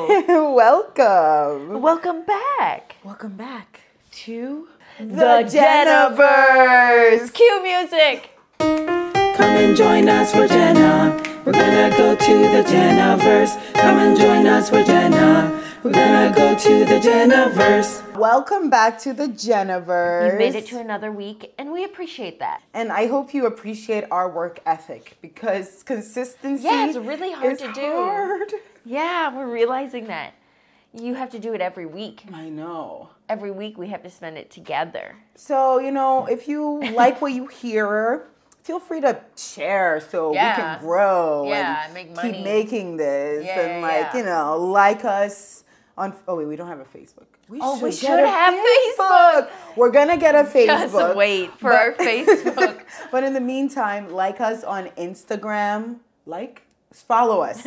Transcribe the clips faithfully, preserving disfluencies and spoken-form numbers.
Hello. Welcome. Welcome back. Welcome back to The, the Jennaverse. Cue music. Come and join us for Jenna. We're gonna go to the Jennaverse. Come and join us for Jenna. We're gonna go to the Jennaverse. Welcome back to the Jennaverse. You made it to another week, and we appreciate that. And I hope you appreciate our work ethic, because consistency yeah, it's really hard is to do. Hard. Yeah, we're realizing that. You have to do it every week. I know. Every week we have to spend it together. So, you know, if you like what you hear, feel free to share so yeah. we can grow yeah, and make money. Keep making this. Yeah, and, like, yeah. you know, like us on... Oh, wait, we don't have a Facebook. We oh, should we should have Facebook. Facebook. We're going to get a Facebook. Just wait for but, our Facebook. But in the meantime, like us on Instagram. Like... Follow us.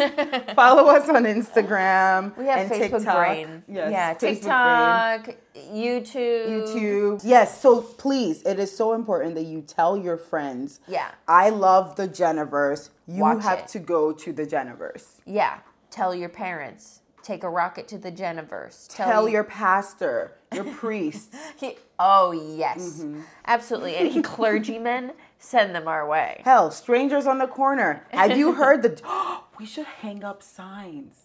Follow us on Instagram. We have and Facebook TikTok. Brain. Yes. Yeah, TikTok, Facebook brain. YouTube. YouTube. Yes, so please, it is so important that you tell your friends. Yeah. I love the Jennaverse. You Watch have it. to go to the Jennaverse. Yeah. Tell your parents. Take a rocket to the Jennaverse. Tell, tell you- your pastor, your priest. he- oh, yes. Mm-hmm. Absolutely. Any clergymen. Send them our way. Hell, strangers on the corner. Have you heard the... Oh, we should hang up signs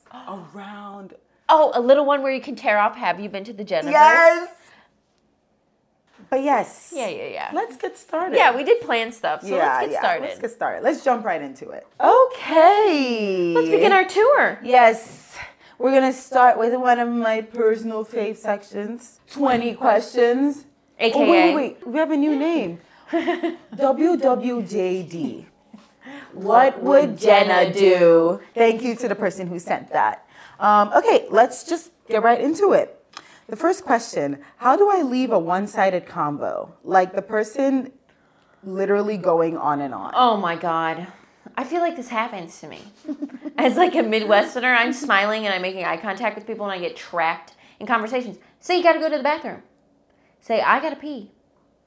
around... Oh, a little one where you can tear off, have you been to the Jennaverse? Yes! But yes. Yeah, yeah, yeah. Let's get started. Yeah, we did plan stuff, so yeah, let's get yeah. started. Let's get started. Let's jump right into it. Okay. Let's begin our tour. Yes. We're going to start with one of my personal fave sections. twenty questions. A K A. Oh, wait, wait, wait. We have a new name. W W J D. What would Jenna do? Thank you to the person who sent that. Um, okay, let's just get right into it. The first question, how do I leave a one-sided convo? Like the person literally going on and on. Oh my God. I feel like this happens to me. As like a Midwesterner, I'm smiling and I'm making eye contact with people and I get trapped in conversations. Say you gotta go to the bathroom. Say I gotta pee.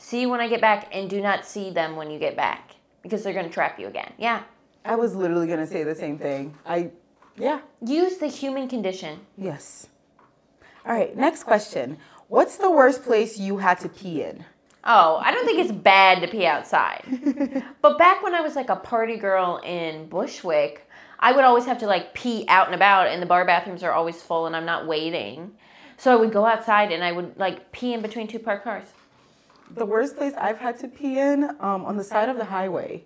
See you when I get back, and do not see them when you get back because they're going to trap you again. Yeah. I was literally going to say the same thing. I, yeah. Use the human condition. Yes. All right. Next question. What's the worst place you had to pee in? Oh, I don't think it's bad to pee outside. But back when I was like a party girl in Bushwick, I would always have to like pee out and about, and the bar bathrooms are always full and I'm not waiting. So I would go outside and I would like pee in between two parked cars. The worst place I've had to pee in, um, on the side of the highway.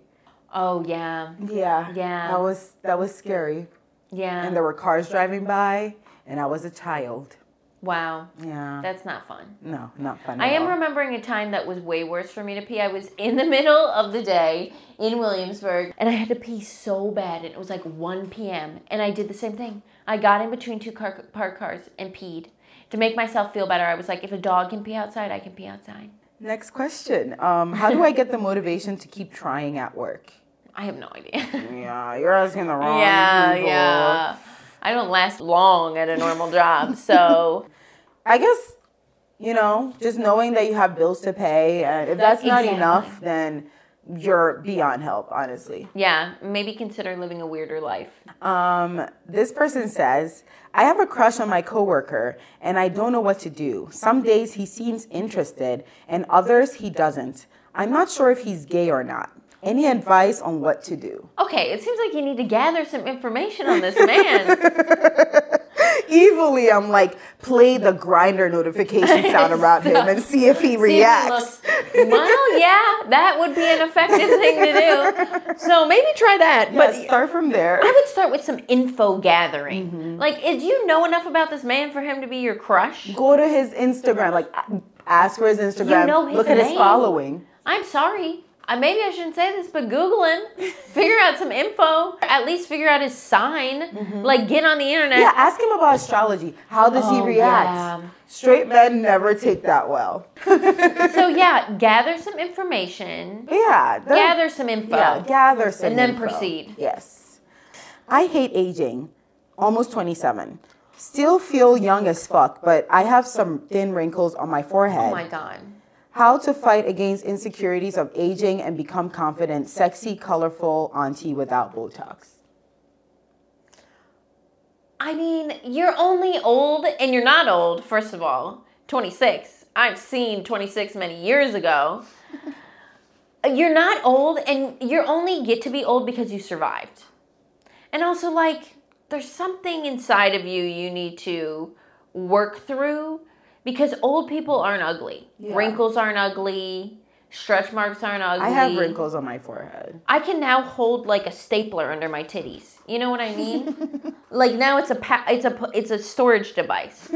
Oh, yeah. Yeah. Yeah. That was, that was scary. Yeah. And there were cars driving by, and I was a child. Wow. Yeah. That's not fun. No, not fun at all. I am remembering a time that was way worse for me to pee. I was in the middle of the day in Williamsburg, and I had to pee so bad, and it was like one p.m., and I did the same thing. I got in between two car- parked cars and peed. To make myself feel better, I was like, if a dog can pee outside, I can pee outside. Next question. Um, how do I get the motivation to keep trying at work? I have no idea. Yeah, you're asking the wrong yeah, people. Yeah, yeah. I don't last long at a normal job, so. I guess, you know, just knowing that you have bills to pay, and if that's not exactly. enough, then you're beyond help, honestly. Yeah, maybe consider living a weirder life. Um, this person says, I have a crush on my coworker and I don't know what to do. Some days he seems interested and others he doesn't. I'm not sure if he's gay or not. Any advice on what to do? Okay, it seems like you need to gather some information on this man. Evilly, I'm like, play the Grindr notification sound around him and see if he reacts. See if he looks, well, yeah, that would be an effective thing to do. So maybe try that. Yeah, but start from there. I would start with some info gathering. Mm-hmm. Like, do you know enough about this man for him to be your crush? Go to his Instagram. Like, ask for his Instagram. You know his Look name. at his following. I'm sorry. Uh, maybe I shouldn't say this, but Google him. Figure out some info. At least figure out his sign. Mm-hmm. Like, get on the internet. Yeah, ask him about astrology. How does oh, he react? Yeah. Straight men never take that well. So, yeah, gather some information. Yeah. Gather some info. Yeah, gather some and info. And then proceed. Yes. I hate aging. Almost twenty-seven. Still feel young as fuck, but I have some thin wrinkles on my forehead. Oh, my God. How to fight against insecurities of aging and become confident, sexy, colorful auntie without Botox. I mean, you're only old, and you're not old, first of all. twenty-six. I've seen twenty-six many years ago. You're not old, and you only get to be old because you survived. And also, like, there's something inside of you you need to work through, because old people aren't ugly. Yeah. Wrinkles aren't ugly. Stretch marks aren't ugly. I have wrinkles on my forehead. I can now hold, like, a stapler under my titties. You know what I mean? Like, now it's a pa- it's a it's a storage device.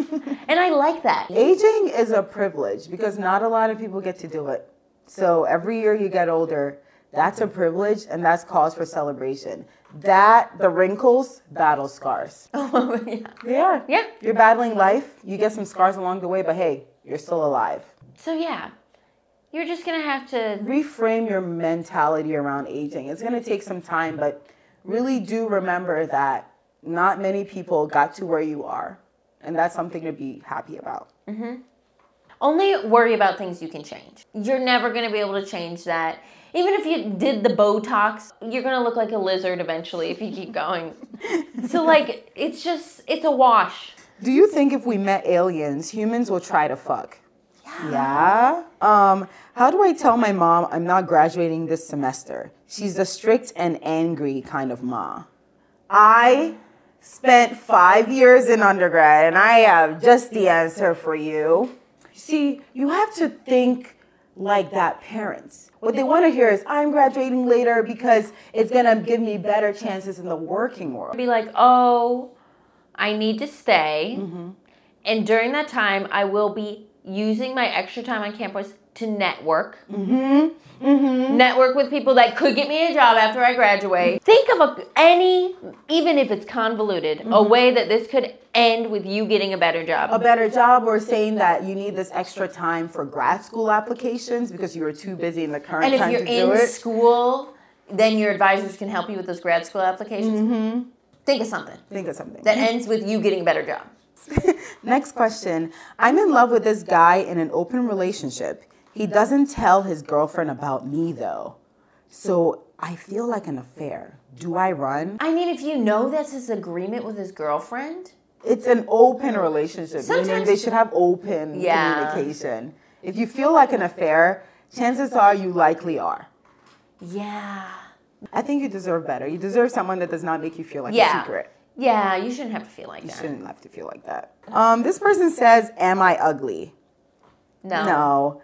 And I like that. Aging is a privilege because not a lot of people get to do it. So every year you get older, that's a privilege, and that's cause for celebration. That, the wrinkles, battle scars. Oh, yeah. Yeah. Yeah. You're battling life. You get some scars along the way, but hey, you're still alive. So, yeah. You're just going to have to... reframe your mentality around aging. It's going to take some time, but really do remember that not many people got to where you are, and that's something to be happy about. Mm-hmm. Only worry about things you can change. You're never going to be able to change that. Even if you did the Botox, you're going to look like a lizard eventually if you keep going. So, like, it's just, it's a wash. Do you think if we met aliens, humans will try to fuck? Yeah. Yeah. Um, how do I tell my mom I'm not graduating this semester? She's a strict and angry kind of ma. I... spent five years in undergrad, and I have just the answer for you. See, you have to think like that parents. What they want to hear is, I'm graduating later because it's going to give me better chances in the working world. Be like, oh, I need to stay. Mm-hmm. And during that time, I will be using my extra time on campus to network. Mm-hmm. Mm-hmm. Network with people that could get me a job after I graduate. Think of a, any, even if it's convoluted, mm-hmm. a way that this could end with you getting a better job. A better job, or saying that you need this extra time for grad school applications because you were too busy in the current time to do it. And if you're in school, then your advisors can help you with those grad school applications. Mm-hmm. Think of something. Think of something. That ends with you getting a better job. Next question. I'm in love with this guy in an open relationship. He doesn't tell his girlfriend about me, though. So I feel like an affair. Do I run? I mean, if you know that's his agreement with his girlfriend. It's an open relationship. Sometimes, meaning they should have open yeah. communication. If you feel like an affair, chances are you likely are. Yeah. I think you deserve better. You deserve someone that does not make you feel like yeah. a secret. Yeah, you shouldn't have to feel like that. You shouldn't have to feel like that. Um, this person says, am I ugly? No. No.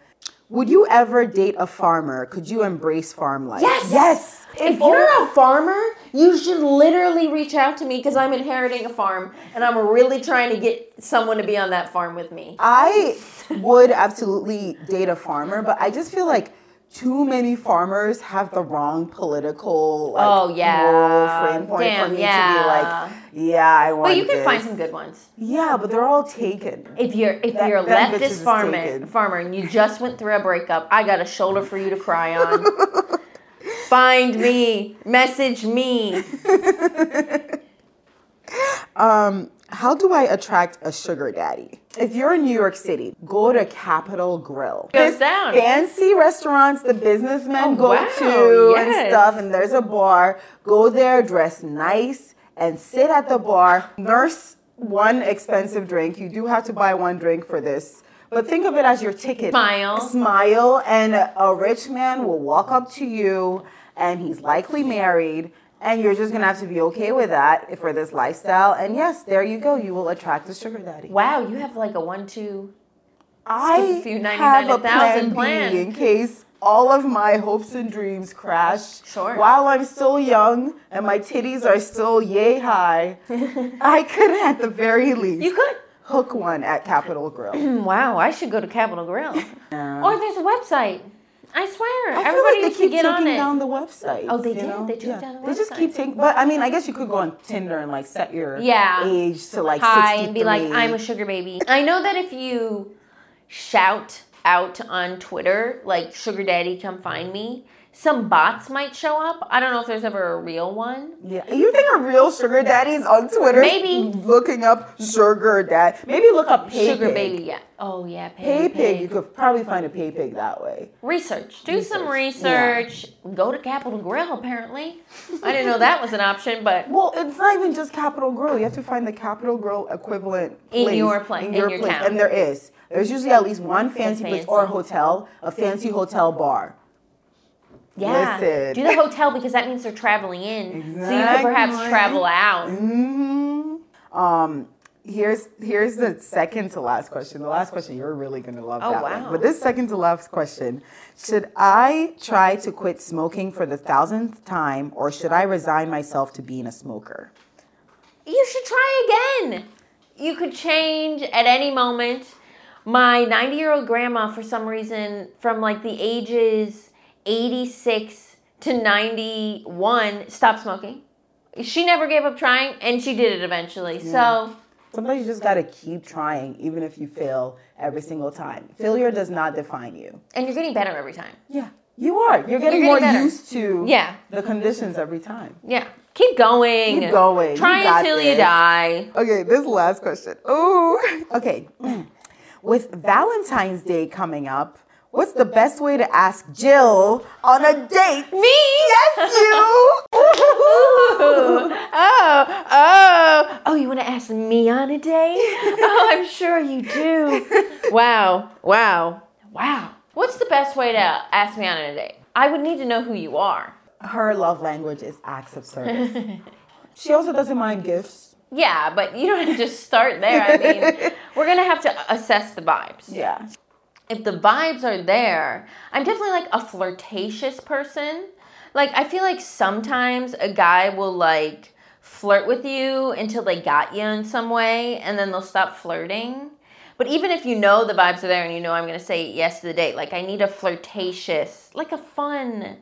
Would you ever date a farmer? Could you embrace farm life? Yes! Yes! If, if you're a farmer, you should literally reach out to me because I'm inheriting a farm and I'm really trying to get someone to be on that farm with me. I would absolutely date a farmer, but I just feel like too many farmers have the wrong political, like, oh, yeah. moral frame point Damn, for me yeah. to be like, yeah, I want. But you can this. find some good ones. Yeah, but they're all taken. If you're if that, you're a leftist farmer, farmer, and you just went through a breakup, I got a shoulder for you to cry on. Find me, message me. um, how do I attract a sugar daddy? If you're in New York City, go to Capitol Grill. Goes down. Fancy restaurants the businessmen oh, go wow. to yes. and stuff, and there's a bar. Go there, dress nice, and sit at the bar. Nurse one expensive drink. You do have to buy one drink for this. But think of it as your ticket. Smile. Smile, and a rich man will walk up to you, and he's likely married. And you're just going to have to be okay with that for this lifestyle. And yes, there you go. You will attract a sugar daddy. Wow, you have like a one, two, I few have a plan, plan B in case all of my hopes and dreams crash. Sure. While I'm still young and my titties are still yay high, I could at the very least. You could. Hook one at Capitol Grill. Wow, I should go to Capitol Grill. Yeah. Or there's a website. I swear, I everybody like should get on it. They keep taking down the website. Oh, they did. Know? They took yeah. down the website. They just keep taking. But I mean, I guess you could go on Tinder and like set your yeah. age to like high sixty-three and be like, I'm a sugar baby. I know that if you shout out on Twitter, like, sugar daddy, come find me, some bots might show up. I don't know if there's ever a real one. Yeah. You think a real sugar daddy's on Twitter? Maybe. Looking up sugar dad. Maybe look up pay sugar pig. Baby, yeah. Oh, yeah. Pay, pay pig. pig. You could probably find a pay pig that way. Research. Do research. some research. Yeah. Go to Capitol Grill, apparently. I didn't know that was an option, but... Well, it's not even just Capitol Grill. You have to find the Capitol Grill equivalent place. In your place. In your, in your place. Town. And there is. There's usually at least one fancy, fancy place or hotel, a fancy hotel bar. Yeah. Listen. Do the hotel because that means they're traveling in. Exactly. So you could perhaps travel out. Mm-hmm. Um... Here's here's the second to last question. The last question, you're really going to love oh, that wow. one. But this second to last question, should I try to quit smoking for the thousandth time or should I resign myself to being a smoker? You should try again. You could change at any moment. My ninety-year-old grandma, for some reason, from like the ages eighty-six to ninety-one, stopped smoking. She never gave up trying and she did it eventually. Yeah. So... Sometimes you just got to keep trying, even if you fail every single time. Failure does not define you. And you're getting better every time. Yeah, you are. You're getting, you're getting more better. used to yeah. the conditions every time. Yeah. Keep going. Keep going. Try you until this. you die. Okay, this last question. Oh, okay. With Valentine's Day coming up, what's the best way to ask Jill on a date? Me? Yes, you! Ooh. Oh, oh, oh, you want to ask me on a date? Oh, I'm sure you do. Wow, wow, wow. What's the best way to ask me on a date? I would need to know who you are. Her love language is acts of service. She also doesn't mind gifts. Yeah, but you don't have to just start there. I mean, we're going to have to assess the vibes. Yeah. If the vibes are there, I'm definitely like a flirtatious person. Like, I feel like sometimes a guy will like flirt with you until they got you in some way and then they'll stop flirting. But even if you know the vibes are there and you know I'm going to say yes to the date, like I need a flirtatious, like a fun,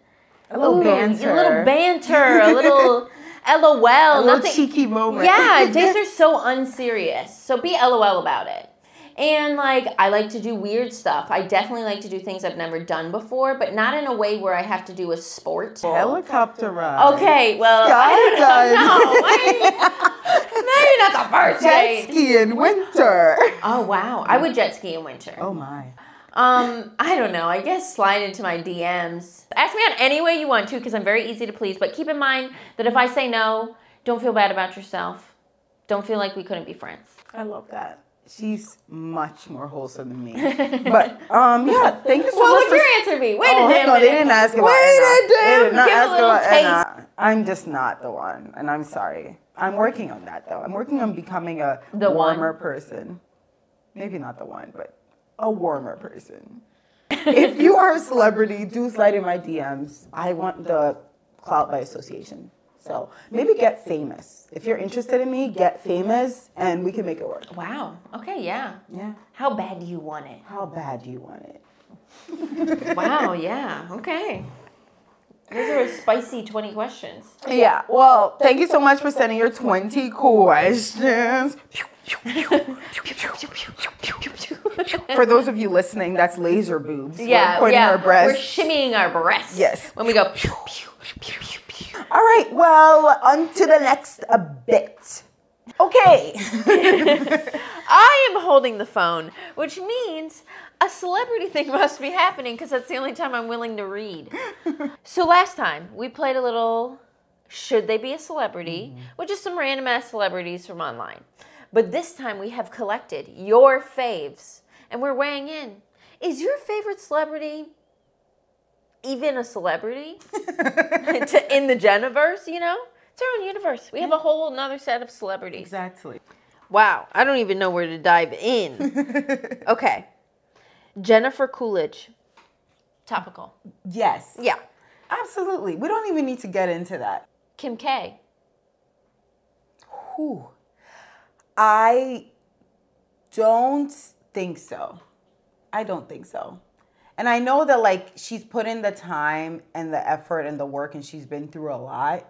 a little ooh, banter, a little banter, a little LOL, a little nothing, cheeky moment. Yeah, dates are so unserious. So be LOL about it. And, like, I like to do weird stuff. I definitely like to do things I've never done before, but not in a way where I have to do a sport. Helicopter ride. Okay, well, Sky I don't dive. know. Maybe not the first date. Jet ski in winter. Oh, wow. I would jet ski in winter. Oh, my. Um, I don't know. I guess slide into my D Ms. Ask me out any way you want to because I'm very easy to please. But keep in mind that if I say no, don't feel bad about yourself. Don't feel like we couldn't be friends. I love that. She's much more wholesome than me. But, um, yeah, thank you so well, much. What would your answer be? Wait oh, a damn no, minute. They didn't ask about Wait Anna. a damn They did not Give ask about Anna. I'm just not the one, and I'm sorry. I'm working on that, though. I'm working on becoming a the warmer one. person. Maybe not the one, but a warmer person. If you are a celebrity, do slide in my D Ms. I want the clout by association. So maybe get famous. If you're interested in me, get famous and we can make it work. Wow. Okay, yeah. Yeah. How bad do you want it? How bad do you want it? Wow, yeah. Okay. Those are spicy twenty questions. Yeah. Well, thank you so much for sending your twenty questions. For those of you listening, that's laser boobs. Yeah, we're pointing yeah. our breasts. We're shimmying our breasts. Yes. When we go... All right, well, on to the next a bit. Okay. I am holding the phone, which means a celebrity thing must be happening because that's the only time I'm willing to read. So last time, we played a little Should They Be a Celebrity? Mm-hmm. Which is some random-ass celebrities from online. But this time, we have collected your faves, and we're weighing in. Is your favorite celebrity... even a celebrity to, in the Jennaverse, you know? It's our own universe. We have a whole nother set of celebrities. Exactly. Wow. I don't even know where to dive in. Okay. Jennifer Coolidge. Topical. Yes. Yeah. Absolutely. We don't even need to get into that. Kim K. Whew. I don't think so. I don't think so. And I know that, like, she's put in the time and the effort and the work, and she's been through a lot.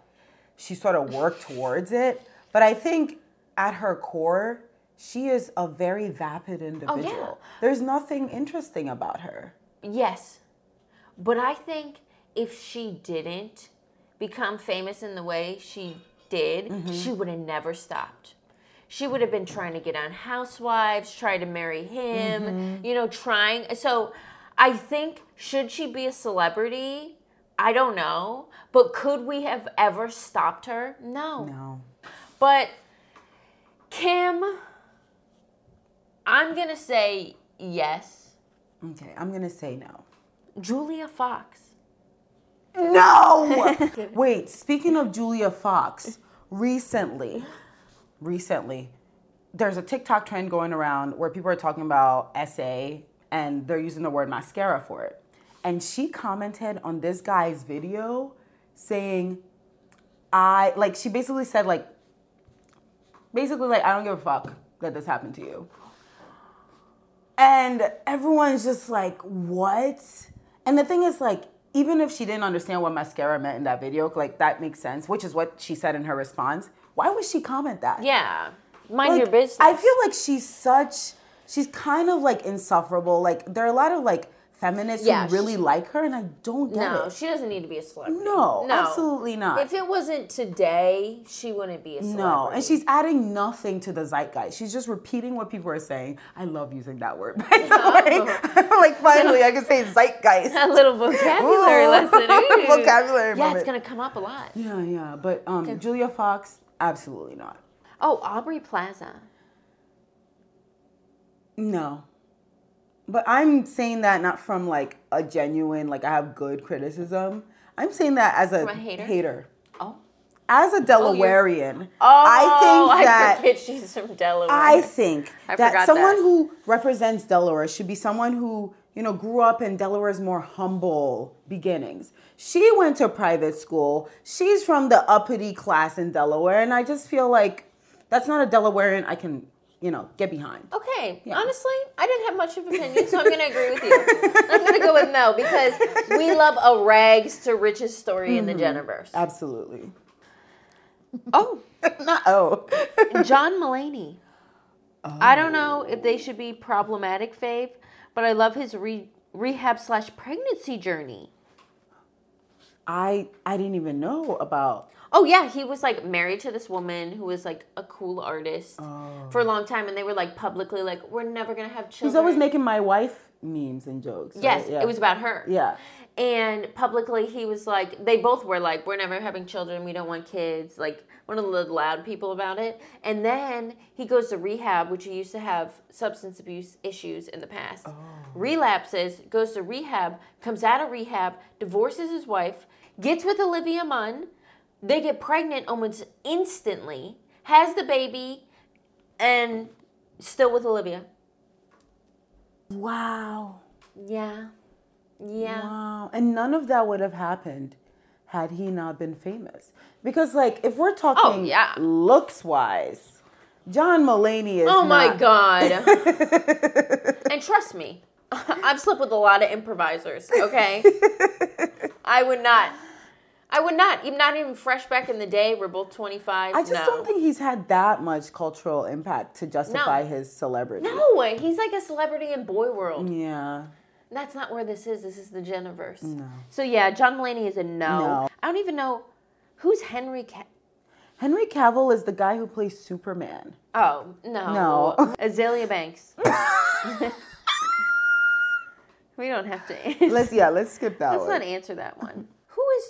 She sort of worked towards it. But I think at her core, she is a very vapid individual. Oh, yeah. There's nothing interesting about her. Yes. But I think if she didn't become famous in the way she did, mm-hmm. she would have never stopped. She would have been trying to get on Housewives, try to marry him, mm-hmm. you know, trying. So I think, should she be a celebrity? I don't know. But could we have ever stopped her? No. No. But Kim, I'm going to say yes. Okay, I'm going to say no. Julia Fox. No! Wait, speaking of Julia Fox, recently, recently, there's a TikTok trend going around where people are talking about S A and they're using the word mascara for it. And she commented on this guy's video saying, I, like, she basically said, like, basically, like, I don't give a fuck that this happened to you. And everyone's just like, what? And the thing is, like, even if she didn't understand what mascara meant in that video, like, that makes sense, which is what she said in her response. Why would she comment that? Yeah. Mind like, your business. I feel like she's such, she's kind of, like, insufferable. Like, there are a lot of, like, feminists yeah, who really she, like her, and I don't get no, it. No, she doesn't need to be a celebrity. No, no, absolutely not. If it wasn't today, she wouldn't be a celebrity. No, and she's adding nothing to the zeitgeist. She's just repeating what people are saying. I love using that word, by the way. Like, finally, I can say zeitgeist. A little vocabulary Ooh. lesson. Ooh. Vocabulary Yeah, moment. It's going to come up a lot. Yeah, yeah, but um, Julia Fox, absolutely not. Oh, Aubrey Plaza. No. But I'm saying that not from, like, a genuine, like, I have good criticism. I'm saying that as a, from a hater? hater. Oh. As a Delawarean. Oh, oh I think that. I forget she's from Delaware. I think I that someone that. who represents Delaware should be someone who, you know, grew up in Delaware's more humble beginnings. She went to private school. She's from the uppity class in Delaware. And I just feel like that's not a Delawarean I can... you know, get behind. Okay, yeah. Honestly, I didn't have much of an opinion, so I'm going to agree with you. I'm going to go with no, because we love a rags to riches story mm-hmm. in the Jennaverse. Absolutely. Oh. Not oh. John Mulaney. Oh. I don't know if they should be problematic fave, but I love his re- rehab slash pregnancy journey. I I didn't even know about... Oh, yeah, he was, like, married to this woman who was, like, a cool artist oh. for a long time. And they were, like, publicly, like, we're never going to have children. He's always making my wife memes and jokes. Right? Yes, yeah. It was about her. Yeah. And publicly he was, like, they both were, like, we're never having children. We don't want kids. Like, one of the loud people about it. And then he goes to rehab, which he used to have substance abuse issues in the past. Oh. Relapses, goes to rehab, comes out of rehab, divorces his wife, gets with Olivia Munn. They get pregnant almost instantly, has the baby, and still with Olivia. Wow. Yeah. Yeah. Wow. And none of that would have happened had he not been famous. Because, like, if we're talking oh, yeah. looks-wise, John Mulaney is Oh, my not... God. And trust me, I've slept with a lot of improvisers, okay? I would not... I would not, even not even fresh back in the day. We're both twenty-five. I just no. don't think he's had that much cultural impact to justify no. his celebrity. No, he's like a celebrity in boy world. Yeah. And that's not where this is. This is the Jennaverse. No. So yeah, John Mulaney is a no. no. I don't even know, who's Henry Cavill? Henry Cavill is the guy who plays Superman. Oh, no. No. Azealia Banks. We don't have to answer. Let's, yeah, let's skip that let's one. Let's not answer that one.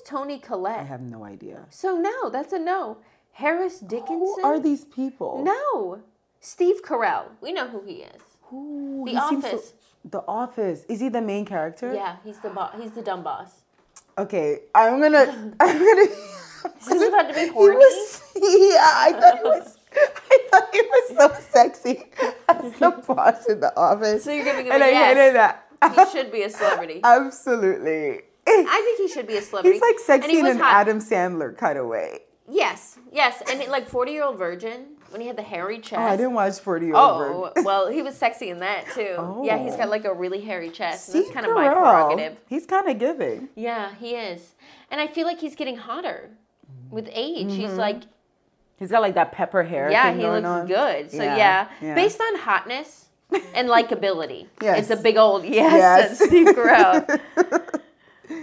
Tony Collette. I have no idea. So no, that's a no. Harris Dickinson. Who are these people? No. Steve Carell. We know who he is. Who? The Office. So, the Office. Is he the main character? Yeah, he's the boss. He's the dumb boss. Okay, I'm gonna. I'm gonna. This is about to be horny. He was, yeah, I thought he was. I thought he was so sexy as the boss in the Office. So you're giving him and a I yes. hated that. He should be a celebrity. Absolutely. I think he should be a celebrity. He's like sexy in an hot. Adam Sandler kind of way. Yes, yes. And like forty-year-old virgin, when he had the hairy chest. Oh, I didn't watch forty-year-old virgin. Oh, well, he was sexy in that too. Oh. Yeah, he's got like a really hairy chest. See, and that's kind of my prerogative. He's kind of giving. Yeah, he is. And I feel like he's getting hotter with age. Mm-hmm. He's like... He's got like that pepper hair Yeah, thing he going looks on. good. So yeah. yeah. yeah. Based on hotness and likability. Yes. It's a big old yes. yes. Steve Carell.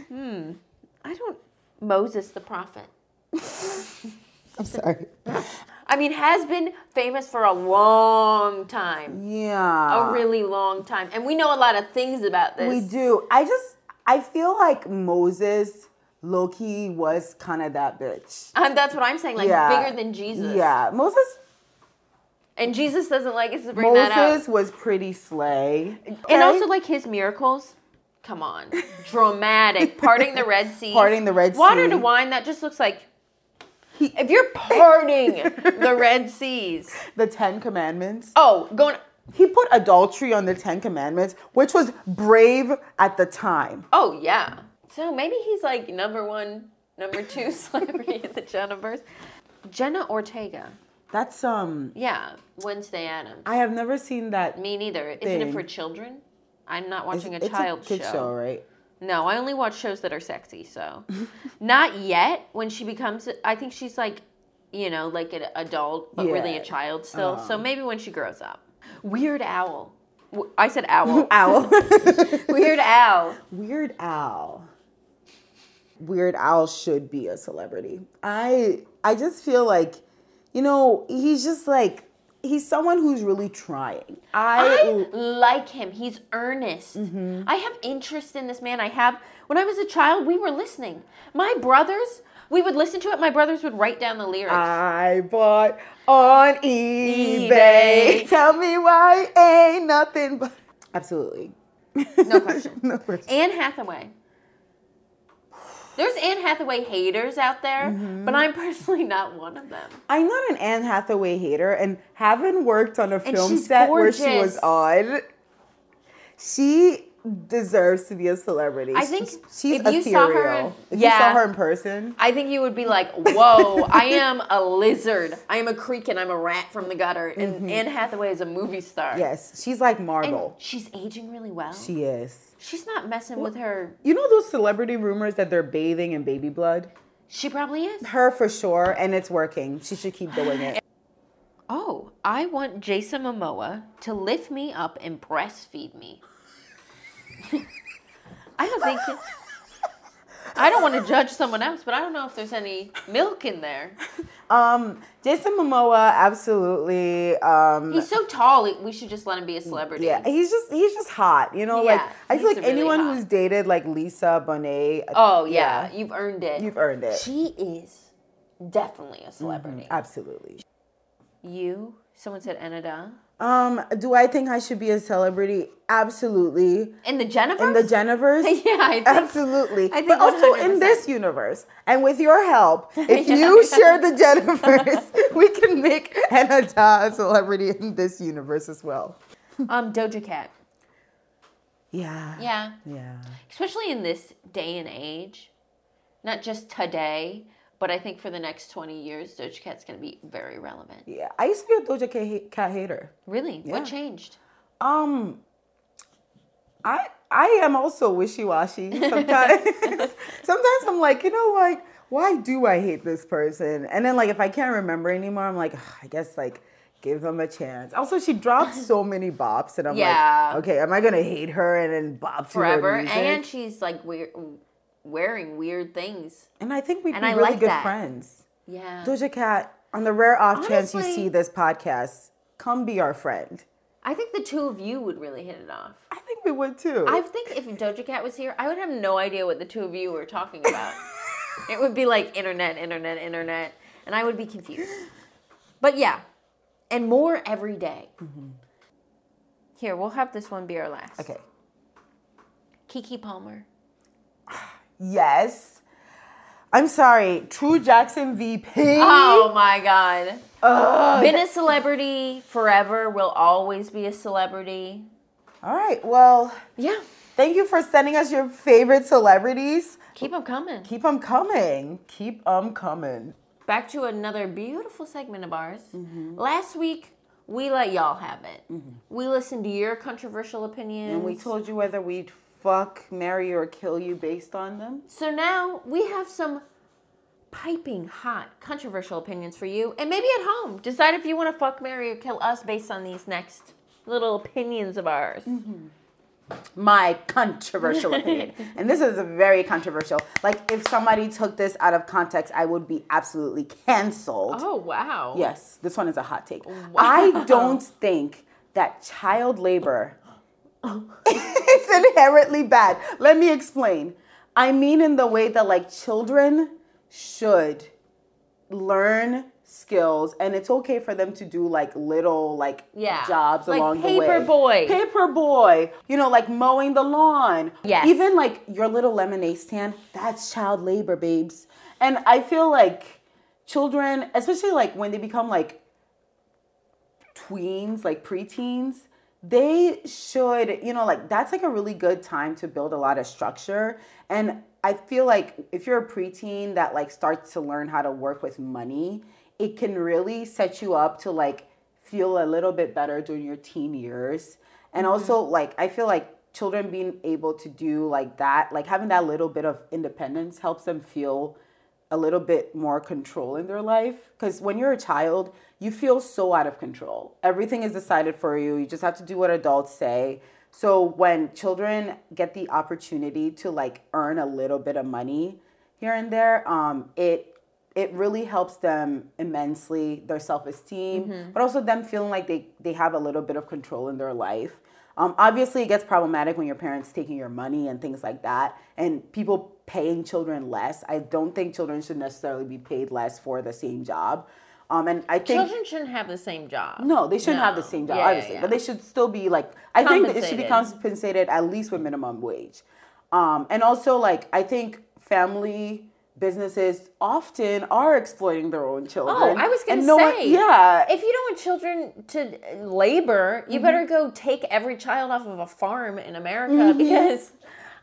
Hmm. I don't, Moses the prophet. I'm sorry. I mean, has been famous for a long time. Yeah. A really long time. And we know a lot of things about this. We do. I just, I feel like Moses low-key was kind of that bitch. Um, that's what I'm saying. Like, yeah. Bigger than Jesus. Yeah. Moses. And Jesus doesn't like us to bring Moses that up. Moses was pretty slay. Okay. And also, like, his miracles. Come on. Dramatic. Parting the Red Sea. Parting the Red Sea. Water to wine, that just looks like... He, if you're parting the Red Seas. The Ten Commandments. Oh, going... He put adultery on the Ten Commandments, which was brave at the time. Oh, yeah. So maybe he's like number one, number two celebrity in the Jennaverse. Jenna Ortega. That's, um... Yeah, Wednesday Addams. I have never seen that. Me neither. Thing. Isn't it for children? I'm not watching it's, a child show. It's a kid show. show, right? No, I only watch shows that are sexy, so. Not yet. When she becomes, I think she's like, you know, like an adult, but yeah. really a child still. Um. So maybe when she grows up. Weird Owl. I said owl. Owl. Weird Owl. Weird Owl. Weird Owl should be a celebrity. I I just feel like, you know, he's just like, he's someone who's really trying. I, I like him. He's earnest. Mm-hmm. I have interest in this man. I have, when I was a child, we were listening. My brothers, we would listen to it. My brothers would write down the lyrics. I bought on eBay. eBay. Tell me why ain't nothing but. Absolutely. No question. No question. Anne Hathaway. There's Anne Hathaway haters out there, mm-hmm. but I'm personally not one of them. I'm not an Anne Hathaway hater, and having worked on a and film set gorgeous. where she was on, she deserves to be a celebrity. I think she's, she's if ethereal. You saw her, if yeah, you saw her in person, I think you would be like, "Whoa, I am a lizard. I am a creek, and I'm a rat from the gutter." And mm-hmm. Anne Hathaway is a movie star. Yes, she's like Marvel. And she's aging really well. She is. She's not messing well, with her. You know those celebrity rumors that they're bathing in baby blood? She probably is. Her for sure, and it's working. She should keep doing it. Oh, I want Jason Momoa to lift me up and breastfeed me. I don't think... It, I don't want to judge someone else, but I don't know if there's any milk in there. Um, Jason Momoa, absolutely. Um, he's so tall. We should just let him be a celebrity. Yeah, he's just he's just hot. You know, yeah, like I feel like really anyone hot. who's dated like Lisa Bonet. Oh yeah, yeah, you've earned it. You've earned it. She is definitely a celebrity. Mm-hmm, absolutely. You? Someone said Anada. Um, do I think I should be a celebrity? Absolutely. In the Jennaverse? In the Jennaverse? Yeah, I think. Absolutely. I think but one hundred percent. Also in this universe. And with your help, if yeah. you share the Jennaverse, we can make Anna Da a celebrity in this universe as well. Um, Doja Cat. Yeah. Yeah. Yeah. Especially in this day and age. Not just today. But I think for the next twenty years, Doja Cat's going to be very relevant. Yeah. I used to be a Doja Cat, Cat hater. Really? Yeah. What changed? Um, I I am also wishy-washy sometimes. Sometimes I'm like, you know, like, why do I hate this person? And then, like, if I can't remember anymore, I'm like, I guess, like, give them a chance. Also, she dropped so many bops, and I'm yeah. like, okay, am I going to hate her and then bop forever? Her and she's, like, weird... wearing weird things. And I think we'd and be I really like good that. friends. Yeah. Doja Cat, on the rare off Honestly, chance you see this podcast, come be our friend. I think the two of you would really hit it off. I think we would too. I think if Doja Cat was here, I would have no idea what the two of you were talking about. It would be like internet, internet, internet. And I would be confused. But yeah. And more every day. Mm-hmm. Here, we'll have this one be our last. Okay. Keke Palmer. Yes. I'm sorry. True Jackson V P. Oh, my God. Ugh. Been a celebrity forever. Will always be a celebrity. All right. Well, yeah. Thank you for sending us your favorite celebrities. Keep them coming. Keep them coming. Keep them coming. Back to another beautiful segment of ours. Mm-hmm. Last week, we let y'all have it. Mm-hmm. We listened to your controversial opinions. And we told you whether we'd fuck, marry, or kill you based on them. So now we have some piping hot, controversial opinions for you. And maybe at home, decide if you want to fuck, marry, or kill us based on these next little opinions of ours. Mm-hmm. my controversial opinion, and this is very controversial. Like, if somebody took this out of context, I would be absolutely canceled. Oh, wow. Yes, this one is a hot take. Wow. I don't think that child labor is inherently bad. Let me explain. I mean, in the way that, like, children should learn skills, and it's okay for them to do like little like yeah. jobs like along the way. Paper boy. Paper boy. You know, like mowing the lawn. Yes. Even like your little lemonade stand, that's child labor, babes. And I feel like children, especially like when they become like tweens, like preteens, they should, you know, like that's like a really good time to build a lot of structure. And I feel like if you're a preteen that like starts to learn how to work with money, it can really set you up to like feel a little bit better during your teen years. And mm-hmm. also like, I feel like children being able to do like that, like having that little bit of independence helps them feel a little bit more control in their life. Because when you're a child, you feel so out of control. Everything is decided for you. You just have to do what adults say. So when children get the opportunity to like earn a little bit of money here and there, um, it it really helps them immensely, their self-esteem, mm-hmm. but also them feeling like they, they have a little bit of control in their life. Um, obviously, it gets problematic when your parents taking your money and things like that, and people paying children less. I don't think children should necessarily be paid less for the same job. Um, and I think children shouldn't have the same job. No, they shouldn't no. have the same job, yeah, obviously. Yeah. But they should still be like, I think that it should be compensated at least with minimum wage. Um, and also, like, I think family businesses often are exploiting their own children. Oh, I was going to no say, one, yeah. if you don't want children to labor, you mm-hmm. better go take every child off of a farm in America mm-hmm. because,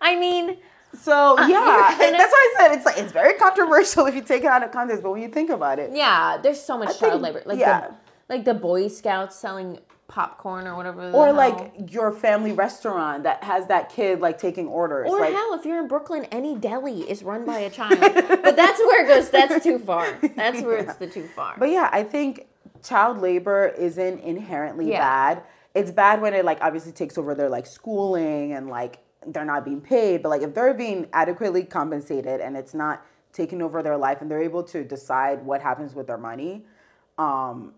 I mean. So yeah, uh, that's why I said it's like it's very controversial if you take it out of context. But when you think about it, yeah, there's so much I child think, labor, like yeah. the, like the Boy Scouts selling popcorn or whatever, or like your family restaurant that has that kid like taking orders. Or like, hell, if you're in Brooklyn, any deli is run by a child. But that's where it goes. That's too far. That's where yeah. it's the too far. But yeah, I think child labor isn't inherently yeah. bad. It's bad when it like obviously takes over their like schooling and like. They're not being paid, but like if they're being adequately compensated and it's not taking over their life and they're able to decide what happens with their money, um,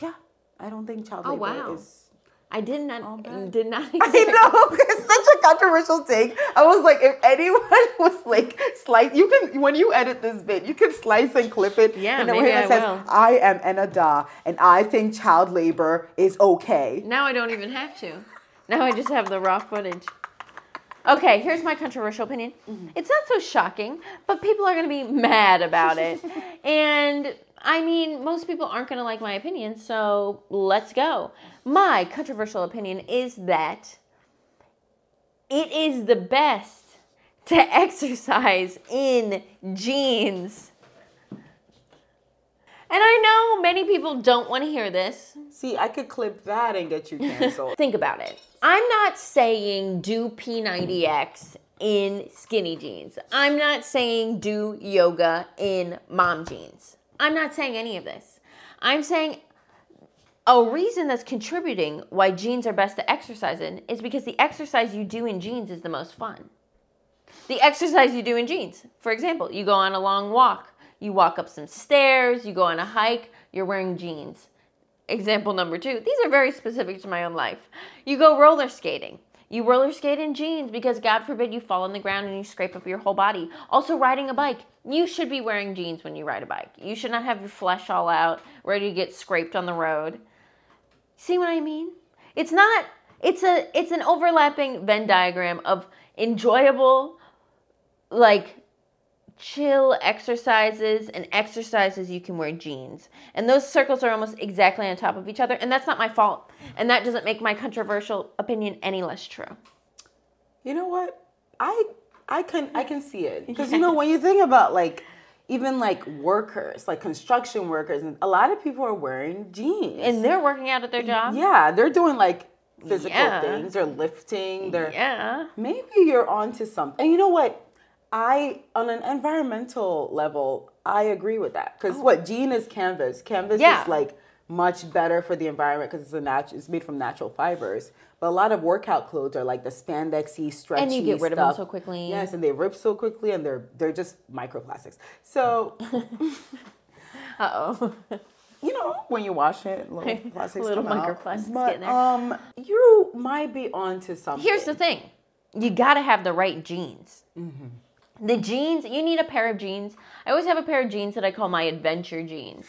yeah, I don't think child oh, labor wow. is. I did not, did not. Expect. I know, it's such a controversial take. I was like, if anyone was like, slice, you can, when you edit this bit, you can slice and clip it. Yeah, in a way that says, will. I am Anna Dah and I think child labor is okay. Now I don't even have to. Now I just have the raw footage. Okay, here's my controversial opinion. Mm-hmm. It's not so shocking, but people are going to be mad about it. And, I mean, most people aren't going to like my opinion, so let's go. My controversial opinion is that it is the best to exercise in jeans. And I know many people don't want to hear this. See, I could clip that and get you canceled. Think about it. I'm not saying do P ninety X in skinny jeans. I'm not saying do yoga in mom jeans. I'm not saying any of this. I'm saying a reason that's contributing why jeans are best to exercise in is because the exercise you do in jeans is the most fun. The exercise you do in jeans. For example, you go on a long walk. You walk up some stairs, you go on a hike, you're wearing jeans. Example number two, these are very specific to my own life. You go roller skating. You roller skate in jeans because God forbid you fall on the ground and you scrape up your whole body. Also riding a bike, you should be wearing jeans when you ride a bike. You should not have your flesh all out, ready to get scraped on the road. See what I mean? It's not, it's a, it's an overlapping Venn diagram of enjoyable, like, chill exercises and exercises you can wear jeans. And those circles are almost exactly on top of each other. And that's not my fault. And that doesn't make my controversial opinion any less true. You know what? I I can I can see it. Because, you know, when you think about like even like workers, like construction workers, and a lot of people are wearing jeans. And they're working out at their job. Yeah, they're doing like physical yeah. things. They're lifting. They're yeah. Maybe you're onto something. And you know what? I, on an environmental level, I agree with that. Because oh. what, jean is canvas. Canvas yeah. is like much better for the environment because it's a natu- it's made from natural fibers. But a lot of workout clothes are like the spandexy, stretchy and you get rid stuff. Of them so quickly. Yes, and they rip so quickly, and they're they're just microplastics. So, uh oh, you know when you wash it, little plastics, little come microplastics out. Get in there. Um, you might be onto something. Here's the thing: you gotta have the right jeans. Mm-hmm. The jeans, you need a pair of jeans. I always have a pair of jeans that I call my adventure jeans.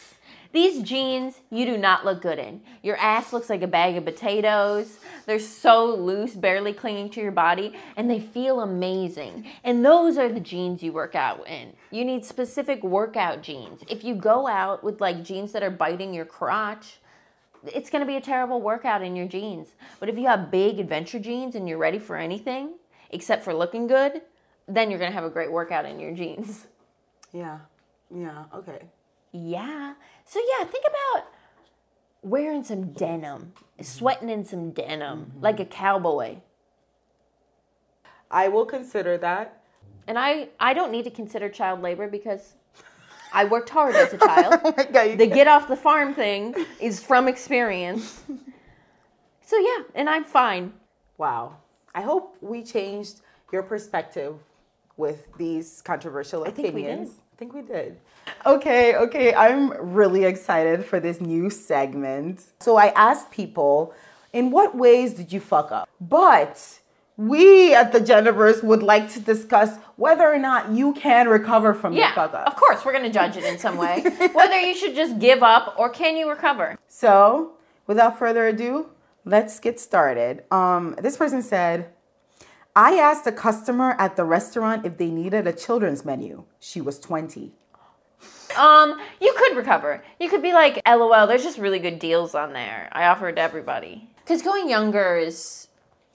These jeans, you do not look good in. Your ass looks like a bag of potatoes. They're so loose, barely clinging to your body, and they feel amazing. And those are the jeans you work out in. You need specific workout jeans. If you go out with like jeans that are biting your crotch, it's gonna be a terrible workout in your jeans. But if you have big adventure jeans and you're ready for anything, except for looking good, then you're gonna have a great workout in your jeans. Yeah, yeah, okay. Yeah. So yeah, think about wearing some denim, sweating in some denim, mm-hmm. like a cowboy. I will consider that. And I, I don't need to consider child labor because I worked hard as a child. Oh my God, you the can't. Get off the farm thing is from experience. So yeah, and I'm fine. Wow. I hope we changed your perspective with these controversial I opinions. Think we did. I think we did. Okay, okay, I'm really excited for this new segment. So I asked people, in what ways did you fuck up? But we at the Jennaverse would like to discuss whether or not you can recover from yeah, your fuck up. Of course, we're gonna judge it in some way. Whether you should just give up or can you recover? So, without further ado, let's get started. Um, this person said, I asked a customer at the restaurant if they needed a children's menu. She was twenty. Um, you could recover. You could be like, LOL, there's just really good deals on there. I offer it to everybody. Because going younger is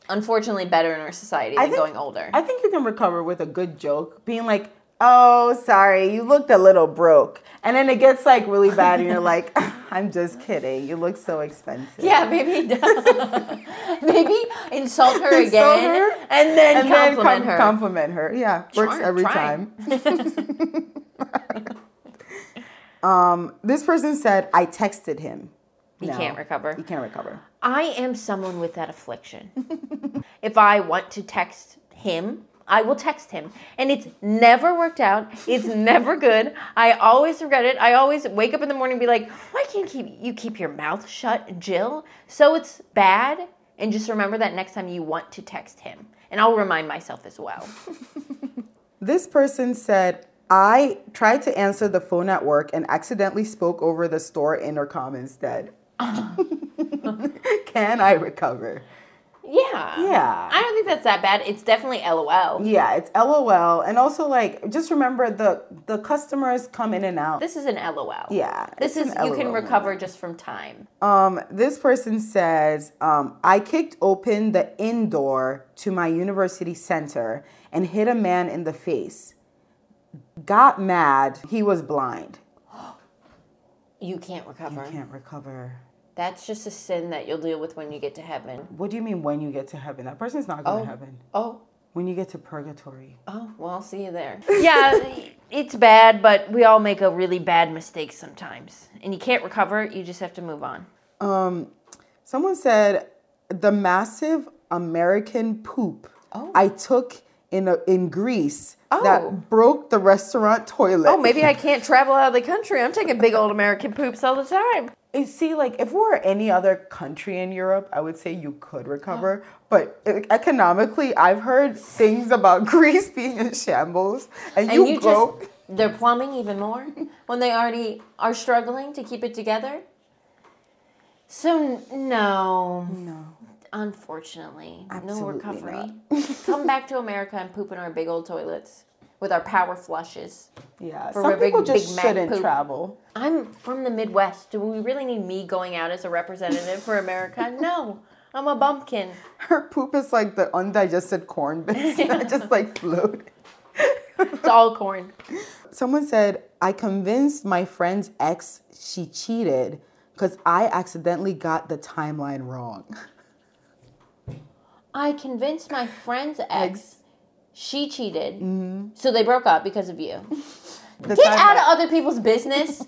unfortunately better in our society than think, going older. I think you can recover with a good joke. Being like, oh, sorry, you looked a little broke. And then it gets like really bad and you're like, I'm just kidding. You look so expensive. Yeah, maybe maybe insult her insult again her, and then and compliment then com- her. Compliment her. Yeah, Char- works every trying. time. Um, this person said, I texted him. You no, can't recover. You can't recover. I am someone with that affliction. If I want to text him, I will text him. And it's never worked out. It's never good. I always regret it. I always wake up in the morning and be like, why can't keep, you keep your mouth shut, Jill? So it's bad. And just remember that next time you want to text him. And I'll remind myself as well. This person said, I tried to answer the phone at work and accidentally spoke over the store intercom instead. Can I recover? Yeah. Yeah. I don't think that's that bad. It's definitely LOL. Yeah, it's LOL. And also, like, just remember the the customers come in and out. This is an LOL. Yeah. This is, you can recover moment. Just from time. Um, this person says, um, I kicked open the indoor to my university center and hit a man in the face. Got mad. He was blind. You can't recover. You can't recover. That's just a sin that you'll deal with when you get to heaven. What do you mean when you get to heaven? That person's not going oh. to heaven. Oh. When you get to purgatory. Oh, well, I'll see you there. Yeah, it's bad, but we all make a really bad mistake sometimes. And you can't recover. You just have to move on. Um, someone said, the massive American poop oh. I took in a, in Greece oh. that broke the restaurant toilet. Oh, maybe I can't travel out of the country. I'm taking big old American poops all the time. You see, like, if we were any other country in Europe, I would say you could recover. Oh. But economically, I've heard things about Greece being in shambles. And, and you, you go... Just, they're plumbing even more when they already are struggling to keep it together. So, no. No. Unfortunately. Absolutely no recovery. Come back to America and poop in our big old toilets. With our power flushes. Yeah, for some big, people just big shouldn't poop. Travel. I'm from the Midwest. Do we really need me going out as a representative for America? No, I'm a bumpkin. Her poop is like the undigested corn bits that just like float. It's all corn. Someone said, I convinced my friend's ex she cheated because I accidentally got the timeline wrong. I convinced my friend's ex... ex- She cheated, mm-hmm. so they broke up because of you. The Get out that- of other people's business.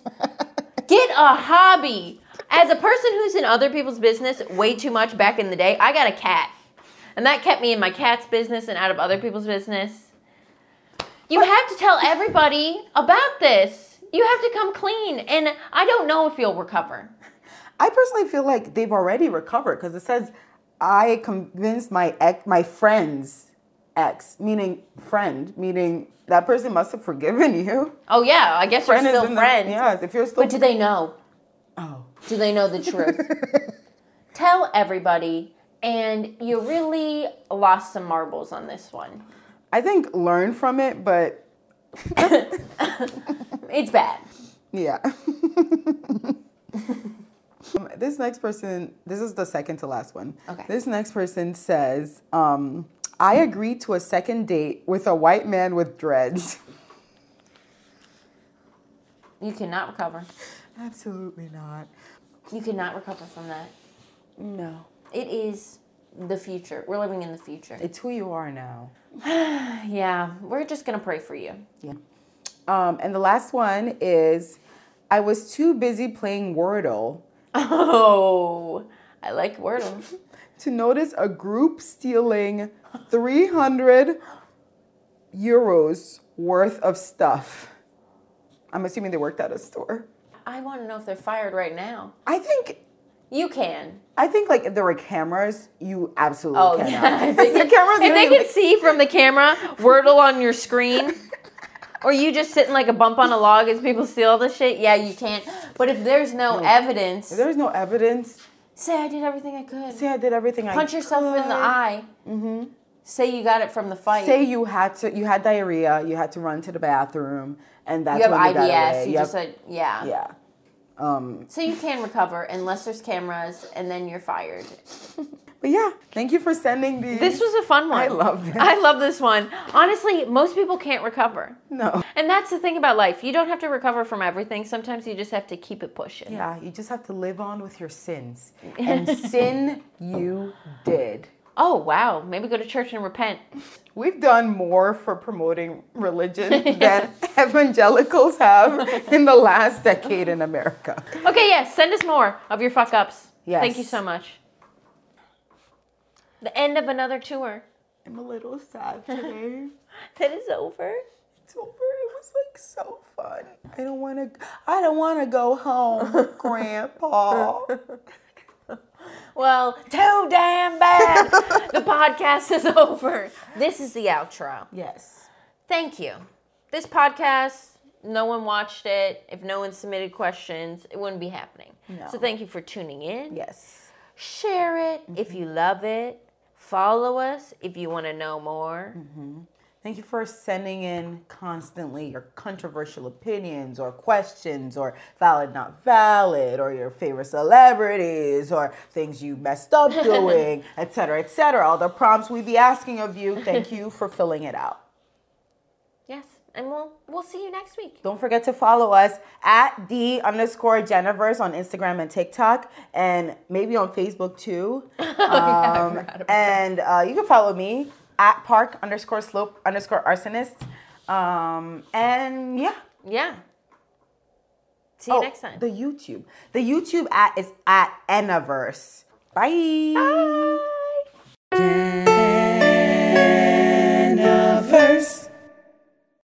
Get a hobby. as a person who's in other people's business way too much back in the day, I got a cat. And that kept me in my cat's business and out of other people's business. You have to tell everybody about this. You have to come clean. And I don't know if you'll recover. I personally feel like they've already recovered because it says, I convinced my ex, my friend's ex, meaning friend, meaning that person must have forgiven you. Oh, yeah. I guess friend you're still friends. Yes, if you're still... But do they know? Oh. Do they know the truth? Tell everybody, and you really lost some marbles on this one. I think learn from it, but... It's bad. Yeah. Um, this next person, this is the second to last one. Okay. This next person says, um, I agreed to a second date with a white man with dreads. You cannot recover. Absolutely not. You cannot recover from that. No. It is the future. We're living in the future. It's who you are now. Yeah. We're just going to pray for you. Yeah. Um, and the last one is, I was too busy playing Wordle. Oh, I like Wordle. To notice a group stealing three hundred euros worth of stuff. I'm assuming they worked at a store. I want to know if they're fired right now. I think... You can. I think, like, if there were cameras, you absolutely oh, cannot. Yeah. If they, the cameras if they can like... see from the camera Wordle on your screen... Or you just sitting like a bump on a log as people steal the shit? Yeah, you can't. But if there's no, no. evidence... If there's no evidence... Say I did everything I could. Say I did everything Punch I could. Punch yourself in the eye. Mm-hmm. Say you got it from the fight. Say you had to. You had diarrhea. You had to run to the bathroom. And that's you when you got away. You, you just have I B S. You just said, yeah. Yeah. Um. So you can recover unless there's cameras and then you're fired. But yeah, thank you for sending these. This was a fun one. I love this. I love this one. Honestly, most people can't recover. No. And that's the thing about life. You don't have to recover from everything. Sometimes you just have to keep it pushing. Yeah, you just have to live on with your sins. And sin you did. Oh, wow. Maybe go to church and repent. We've done more for promoting religion yeah. than evangelicals have in the last decade in America. Okay, yes. Yeah, send us more of your fuck-ups. Yes. Thank you so much. The end of another tour. I'm a little sad today. That is over. It's over. It was like so fun. I don't wanna I don't wanna go home, Grandpa. Well, too damn bad. The podcast is over. This is the outro. Yes. Thank you. This podcast, no one watched it. If no one submitted questions, it wouldn't be happening. No. So thank you for tuning in. Yes. Share it mm-hmm. if you love it. Follow us if you want to know more. Mm-hmm. Thank you for sending in constantly your controversial opinions or questions or valid, not valid, or your favorite celebrities or things you messed up doing, et cetera, et cetera. All the prompts we be asking of you. Thank you for filling it out. Yes, and we'll we'll see you next week. Don't forget to follow us at the underscore Jennaverse on Instagram and TikTok, and maybe on Facebook too. oh, yeah, um, and uh, you can follow me. At park underscore slope underscore arsonist. Um, and yeah. Yeah. See you oh, next time. The YouTube. The YouTube at is at Jennaverse. Bye. Bye.